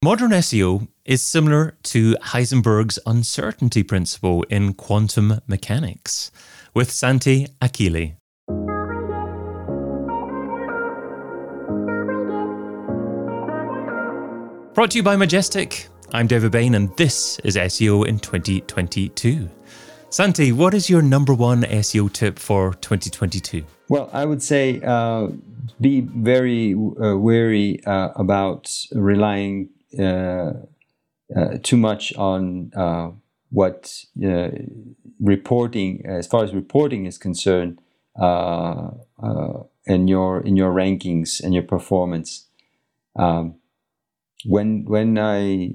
Modern SEO is similar to Heisenberg's uncertainty principle in quantum mechanics, with Sante Achille. Brought to you by Majestic, I'm David Bain and this is SEO in 2022. Sante, what is your number one SEO tip for 2022? Well, I would say be very wary about relying too much on what reporting, as far as reporting is concerned, in your rankings and your performance. When I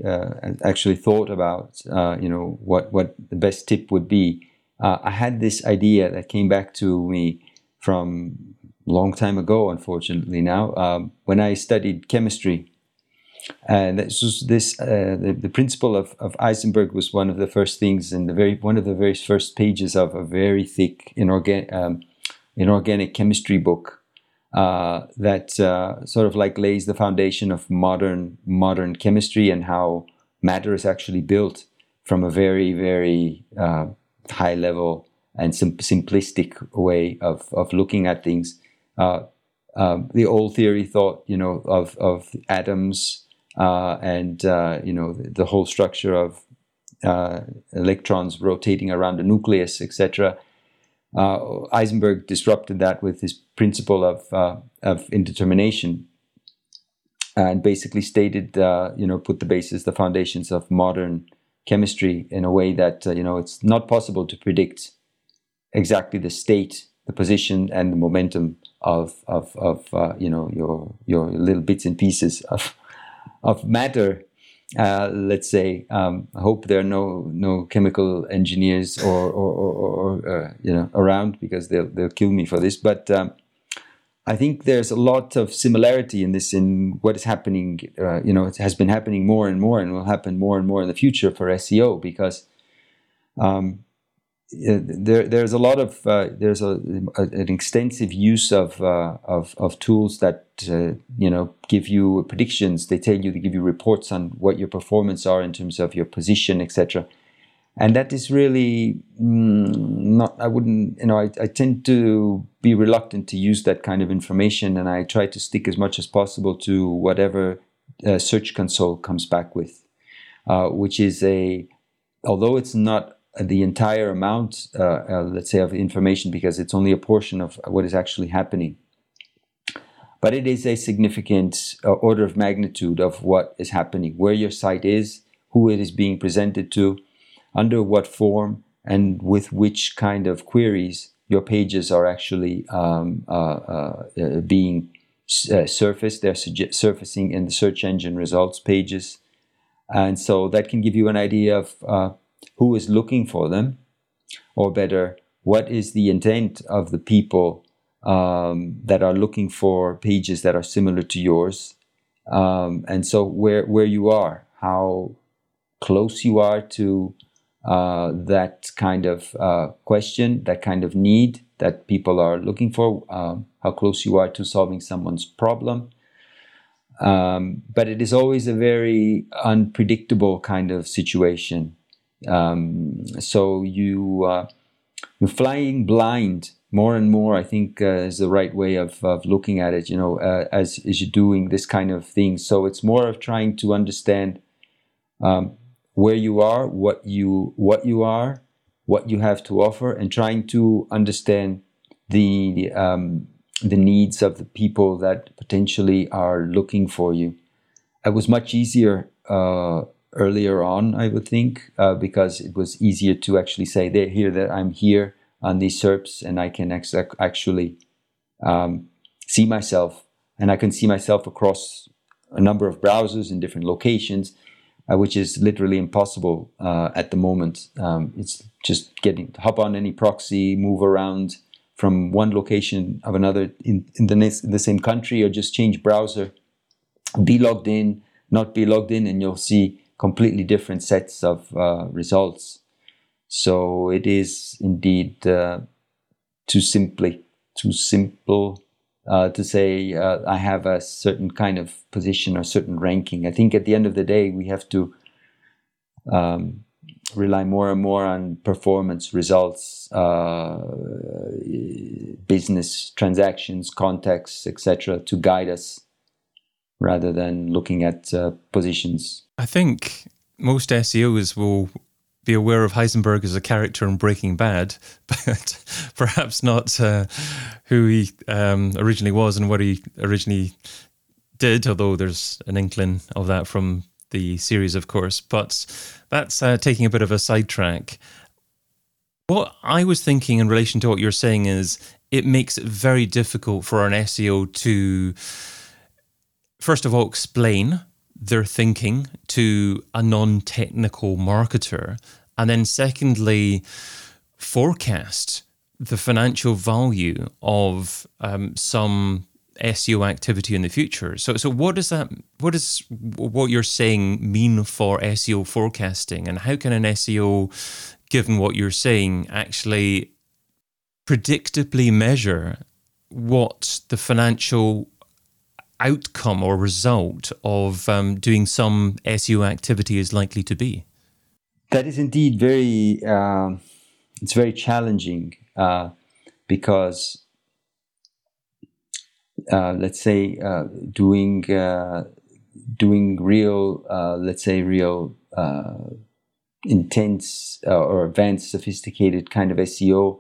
actually thought about what the best tip would be, I had this idea that came back to me from a long time ago, unfortunately now, when I studied chemistry. And the principle of Heisenberg was one of the first things in one of the very first pages of a very thick inorganic chemistry book that sort of like lays the foundation of modern chemistry and how matter is actually built from a very, very high level and simplistic way of looking at things. The old theory thought, of atoms. The whole structure of electrons rotating around the nucleus, etc. Heisenberg disrupted that with his principle of indetermination, and basically stated, put the foundations of modern chemistry in a way that it's not possible to predict exactly the state, the position, and the momentum of your little bits and pieces of matter, let's say. I hope there are no chemical engineers or around, because they'll kill me for this. But I think there's a lot of similarity in this, in what is happening. It has been happening more and more, and will happen more and more in the future for SEO, because there's a lot of an extensive use of tools that give you predictions. They give you reports on what your performance are in terms of your position, etc. And that is really not. I wouldn't. I tend to be reluctant to use that kind of information, and I try to stick as much as possible to whatever Search Console comes back with, which is although it's not the entire amount, of information, because it's only a portion of what is actually happening. But it is a significant order of magnitude of what is happening, where your site is, who it is being presented to, under what form, and with which kind of queries your pages are actually being surfaced. They're surfacing in the search engine results pages. And so that can give you an idea of who is looking for them, or better, what is the intent of the people that are looking for pages that are similar to yours, and so where you are, how close you are to that kind of question, that kind of need that people are looking for, how close you are to solving someone's problem. But it is always a very unpredictable kind of situation. So you're flying blind more and more, I think, is the right way of looking at it, as you're doing this kind of thing. So it's more of trying to understand where you are, what you are, what you have to offer, and trying to understand the needs of the people that potentially are looking for you. It was much easier earlier on, I would think, because it was easier to actually say, I'm here on these SERPs, and I can actually see myself, and I can see myself across a number of browsers in different locations, which is literally impossible at the moment. It's just getting to hop on any proxy, move around from one location of another in the same country, or just change browser, be logged in, not be logged in, and you'll see completely different sets of results. So it is indeed too simple to say I have a certain kind of position or certain ranking. I think at the end of the day, we have to rely more and more on performance, results, business transactions, contexts, etc., to guide us rather than looking at positions. I think most SEOs will be aware of Heisenberg as a character in Breaking Bad, but perhaps not who he originally was and what he originally did, although there's an inkling of that from the series, of course. But that's taking a bit of a sidetrack. What I was thinking in relation to what you're saying is it makes it very difficult for an SEO to, first of all, explain their thinking to a non-technical marketer, and then secondly, forecast the financial value of some SEO activity in the future. So what does what you're saying mean for SEO forecasting, and how can an SEO, given what you're saying, actually predictably measure what the financial outcome or result of doing some SEO activity is likely to be? That is indeed very challenging because let's say doing real intense or advanced, sophisticated kind of SEO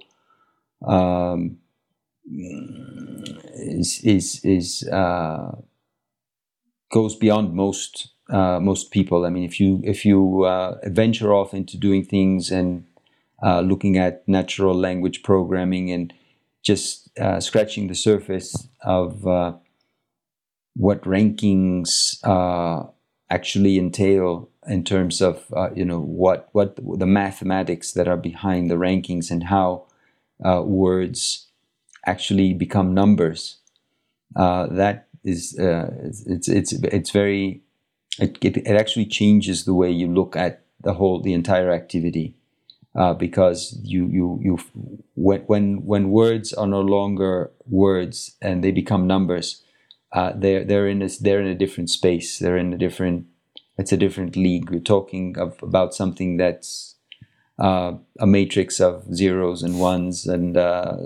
is goes beyond most people. I mean, if you venture off into doing things and looking at natural language programming and just scratching the surface of what rankings actually entail in terms of what the mathematics that are behind the rankings and how words actually become numbers. That is it's very it actually changes the way you look at the entire activity. Because when words are no longer words and they become numbers, they're in a different space. They're in a different league. We're talking about something that's a matrix of zeros and ones and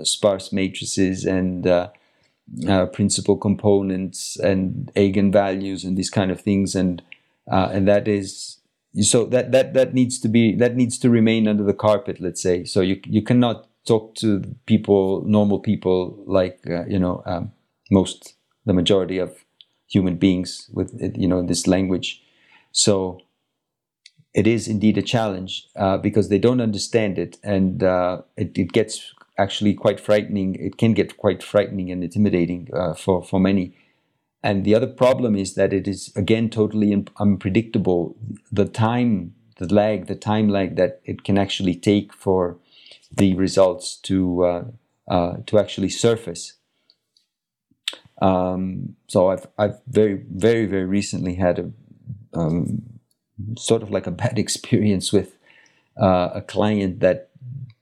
sparse matrices and principal components and eigenvalues and these kind of things, and that is. So that needs to remain under the carpet, let's say. So you cannot talk to people, normal people, like the majority of human beings with this language. So it is indeed a challenge because they don't understand it, and it gets actually quite frightening. It can get quite frightening and intimidating for many. And the other problem is that it is, again, totally unpredictable. The time lag that it can actually take for the results to actually surface. So I've very, very, very recently had a sort of like a bad experience with a client that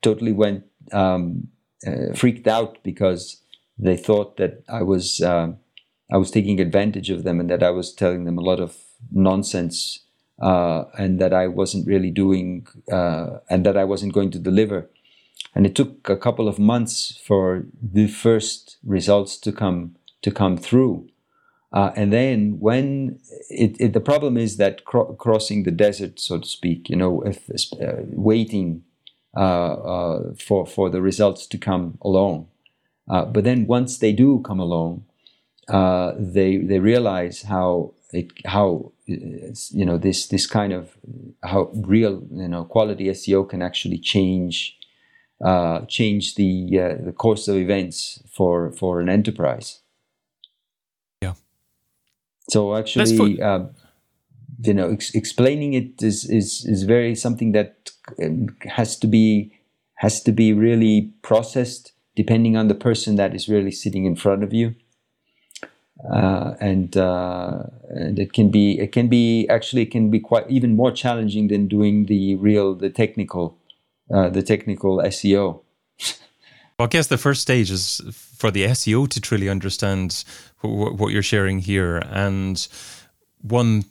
totally went freaked out because they thought that I was taking advantage of them and that I was telling them a lot of nonsense and that I wasn't really doing and that I wasn't going to deliver. And it took a couple of months for the first results to come through. And then when the problem is that crossing the desert, so to speak, waiting for the results to come along. But then once they do come along, they realize how real quality SEO can actually change the course of events for an enterprise. Yeah. So actually, explaining it is very something that has to be really processed depending on the person that is really sitting in front of you. And it can be quite even more challenging than doing the technical SEO. I guess the first stage is for the SEO to truly understand what you're sharing here. And one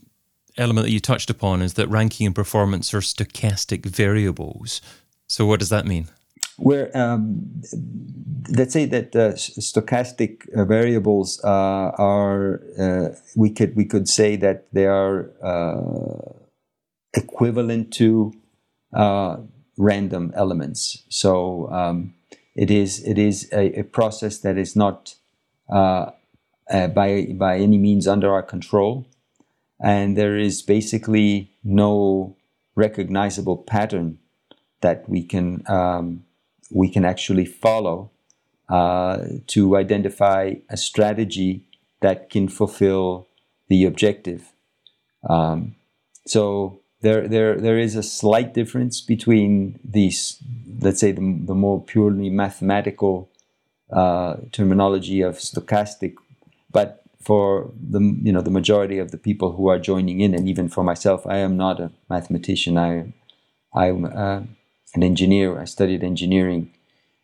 element that you touched upon is that ranking and performance are stochastic variables. So what does that mean? Well, let's say that stochastic variables are, we could say that they are equivalent to random elements. So it is a process that is not by any means under our control, and there is basically no recognizable pattern that we can actually follow to identify a strategy that can fulfill the objective. So there is a slight difference between these, let's say, the more purely mathematical terminology of stochastic, but for the majority of the people who are joining in, and even for myself, I am not a mathematician. I'm an engineer. I studied engineering,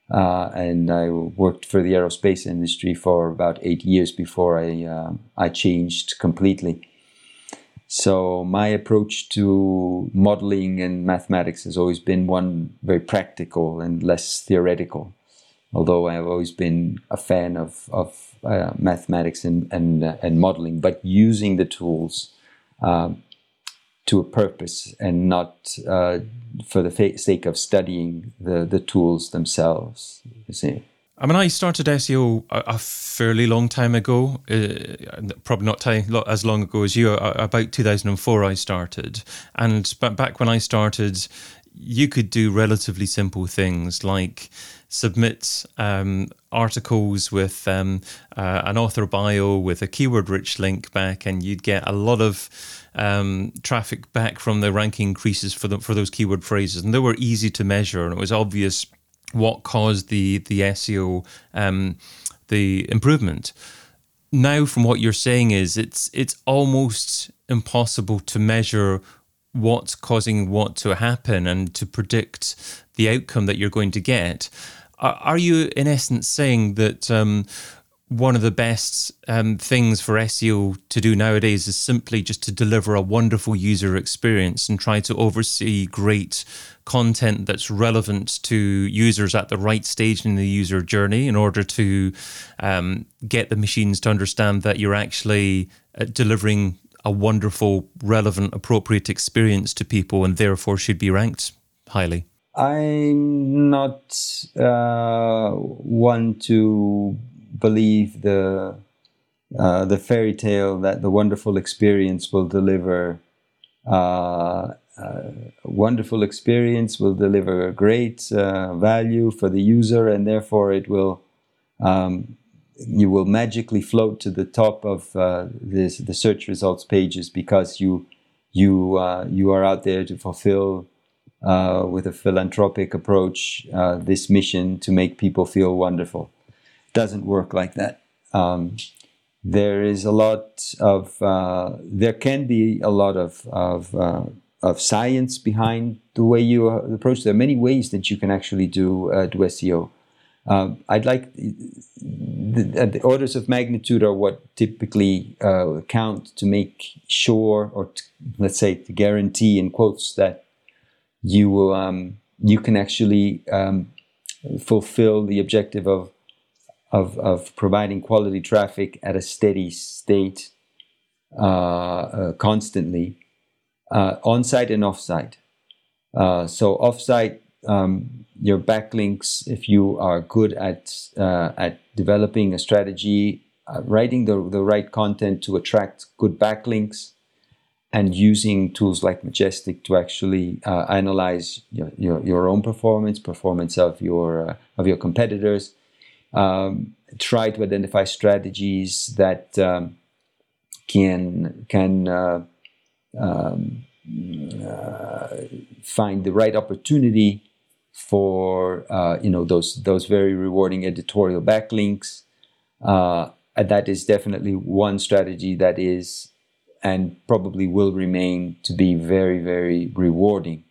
and I worked for the aerospace industry for about 8 years before I changed completely. So my approach to modeling and mathematics has always been one very practical and less theoretical, although I've always been a fan of mathematics and modeling, but using the tools to a purpose and not for the sake of studying the tools themselves, you see. I mean, I started SEO a fairly long time ago, probably not as long ago as you, about 2004 I started. And back when I started, you could do relatively simple things like submit articles with an author bio with a keyword-rich link back, and you'd get a lot of traffic back from the ranking increases for those keyword phrases. And they were easy to measure, and it was obvious what caused the SEO the improvement. Now, from what you're saying, is it's almost impossible to measure what's causing what to happen and to predict the outcome that you're going to get. Are you in essence saying that one of the best things for SEO to do nowadays is simply just to deliver a wonderful user experience and try to oversee great content that's relevant to users at the right stage in the user journey in order to get the machines to understand that you're actually delivering a wonderful, relevant, appropriate experience to people and therefore should be ranked highly? I'm not one to believe the fairy tale that the wonderful experience will deliver great value for the user, and therefore it will you will magically float to the top of the search results pages because you are out there to fulfill with a philanthropic approach this mission to make people feel wonderful. Doesn't work like that. There can be a lot of science behind the way you approach. There are many ways that you can actually do SEO. I'd like the orders of magnitude are what typically count to make sure, or to guarantee in quotes, that you can actually fulfill the objective of providing quality traffic at a steady state, constantly, on-site and off-site. So off-site, your backlinks, if you are good at developing a strategy, writing the right content to attract good backlinks, and using tools like Majestic to actually analyze your own performance of your competitors. Try to identify strategies that can find the right opportunity for those very rewarding editorial backlinks. And that is definitely one strategy that is and probably will remain to be very, very rewarding.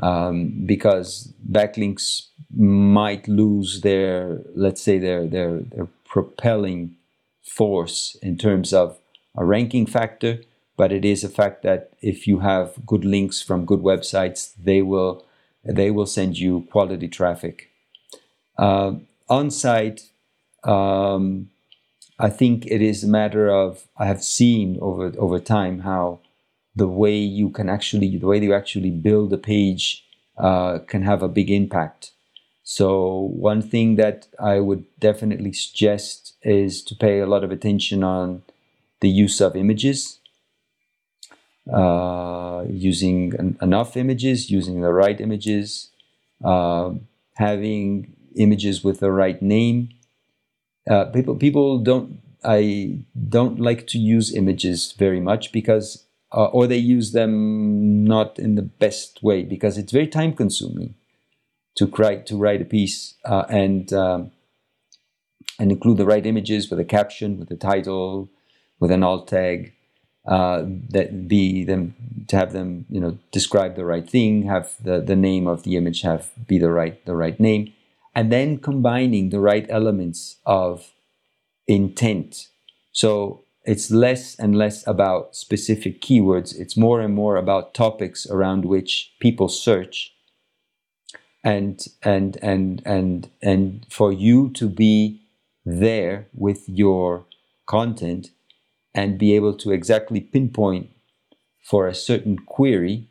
because backlinks might lose their, let's say, their propelling force in terms of a ranking factor. But it is a fact that if you have good links from good websites, they will send you quality traffic. On-site, I think it is a matter of, I have seen over time how the way you actually build a page can have a big impact. So one thing that I would definitely suggest is to pay a lot of attention on the use of images, using enough images, using the right images, having images with the right name. I don't like to use images very much because, or they use them not in the best way, because it's very time consuming to write a piece and include the right images with a caption, with a title, with an alt tag, to have them describe the right thing, have the name of the image be the right name, and then combining the right elements of intent. So it's less and less about specific keywords. It's more and more about topics around which people search. And for you to be there with your content and be able to exactly pinpoint for a certain query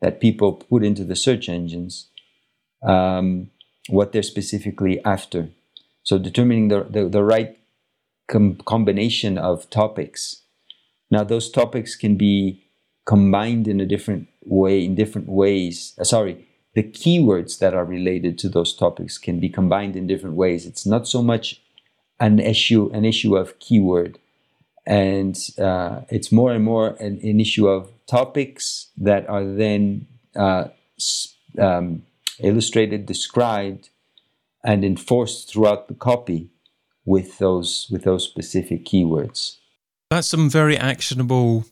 that people put into the search engines, what they're specifically after. So determining the right combination of topics. Now those topics can be combined in a different way, in different ways. The keywords that are related to those topics can be combined in different ways. It's not so much an issue of keyword, and it's more and more an issue of topics that are then illustrated, described, and enforced throughout the copy with those specific keywords. That's some very actionable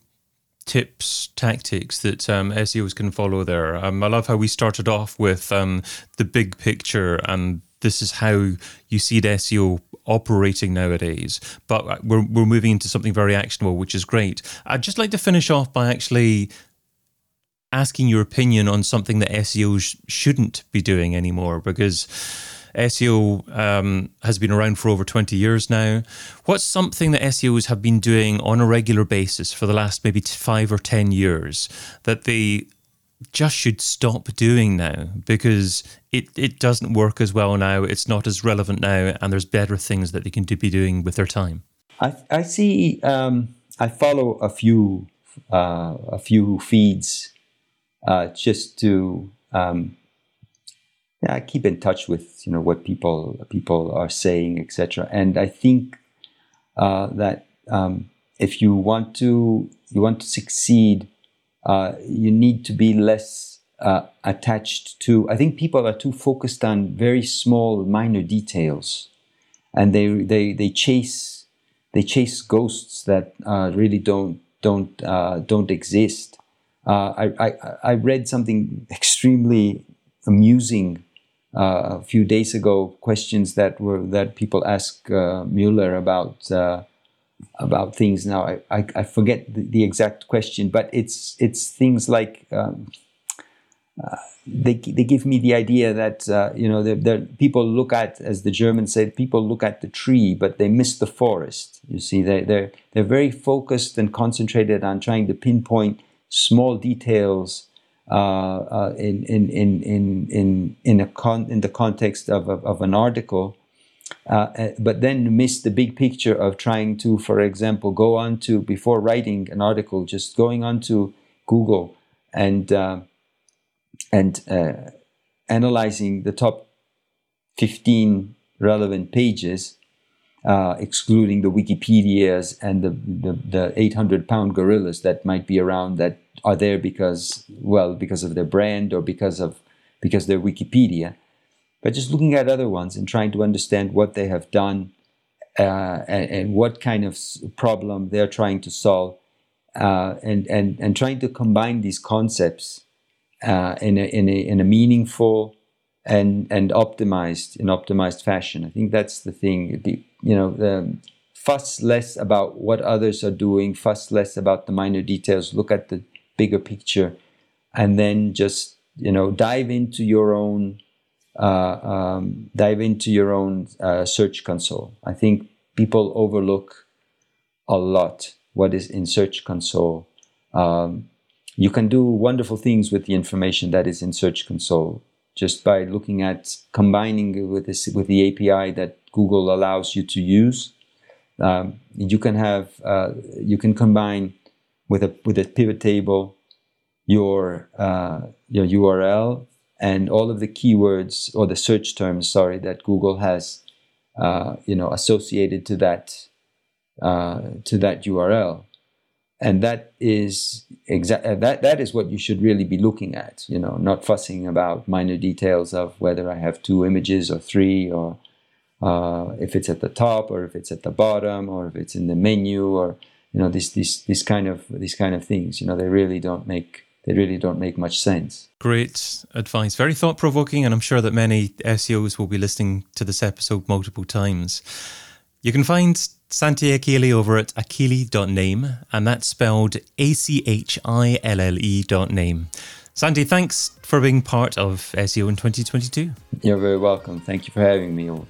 tips, tactics that SEOs can follow there. I love how we started off with the big picture, and this is how you see the SEO operating nowadays. But we're moving into something very actionable, which is great. I'd just like to finish off by actually asking your opinion on something that SEOs shouldn't be doing anymore, because SEO has been around for over 20 years now. What's something that SEOs have been doing on a regular basis for the last maybe 5 or 10 years that they just should stop doing now, because it doesn't work as well now, it's not as relevant now, and there's better things that they can be doing with their time? I see, I follow a few feeds just to... I keep in touch with what people are saying, etc. And I think that if you want to succeed, you need to be less attached to. I think people are too focused on very small, minor details, and they chase ghosts that really don't exist. I read something extremely amusing a few days ago, questions that people ask Mueller about things now. I forget the exact question, but it's things like they give me the idea that people look at, as the Germans said, people look at the tree but they miss the forest. You see, they're very focused and concentrated on trying to pinpoint small details in the context of an article, but then miss the big picture of trying to, for example, go on to, before writing an article, just going on to Google and analyzing the top 15 relevant pages, excluding the Wikipedias and the 800-pound gorillas that might be around, that are there because of their brand or because they're Wikipedia, but just looking at other ones and trying to understand what they have done and what kind of problem they're trying to solve, and trying to combine these concepts in a meaningful and optimized fashion. I think that's the thing. Fuss less about what others are doing, fuss less about the minor details, look at the bigger picture, and then just dive into your own search console. I think people overlook a lot what is in search console. You can do wonderful things with the information that is in Search Console just by looking at combining it with the API that Google allows you to use. You can combine with a pivot table your URL and all of the keywords or the search terms, that Google has associated to that URL. And that is that is what you should really be looking at, not fussing about minor details of whether I have two images or three, or if it's at the top or if it's at the bottom or if it's in the menu, or these kind of things. They really don't make much sense. Great advice. Very thought-provoking, and I'm sure that many SEOs will be listening to this episode multiple times. You can find Sante Achille over at achille.name, and that's spelled achille.name. Sante, thanks for being part of SEO in 2022. You're very welcome. Thank you for having me on.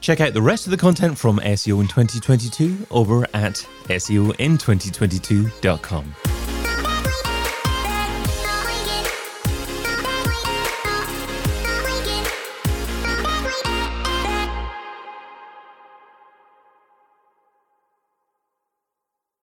Check out the rest of the content from SEO in 2022 over at seoin2022.com.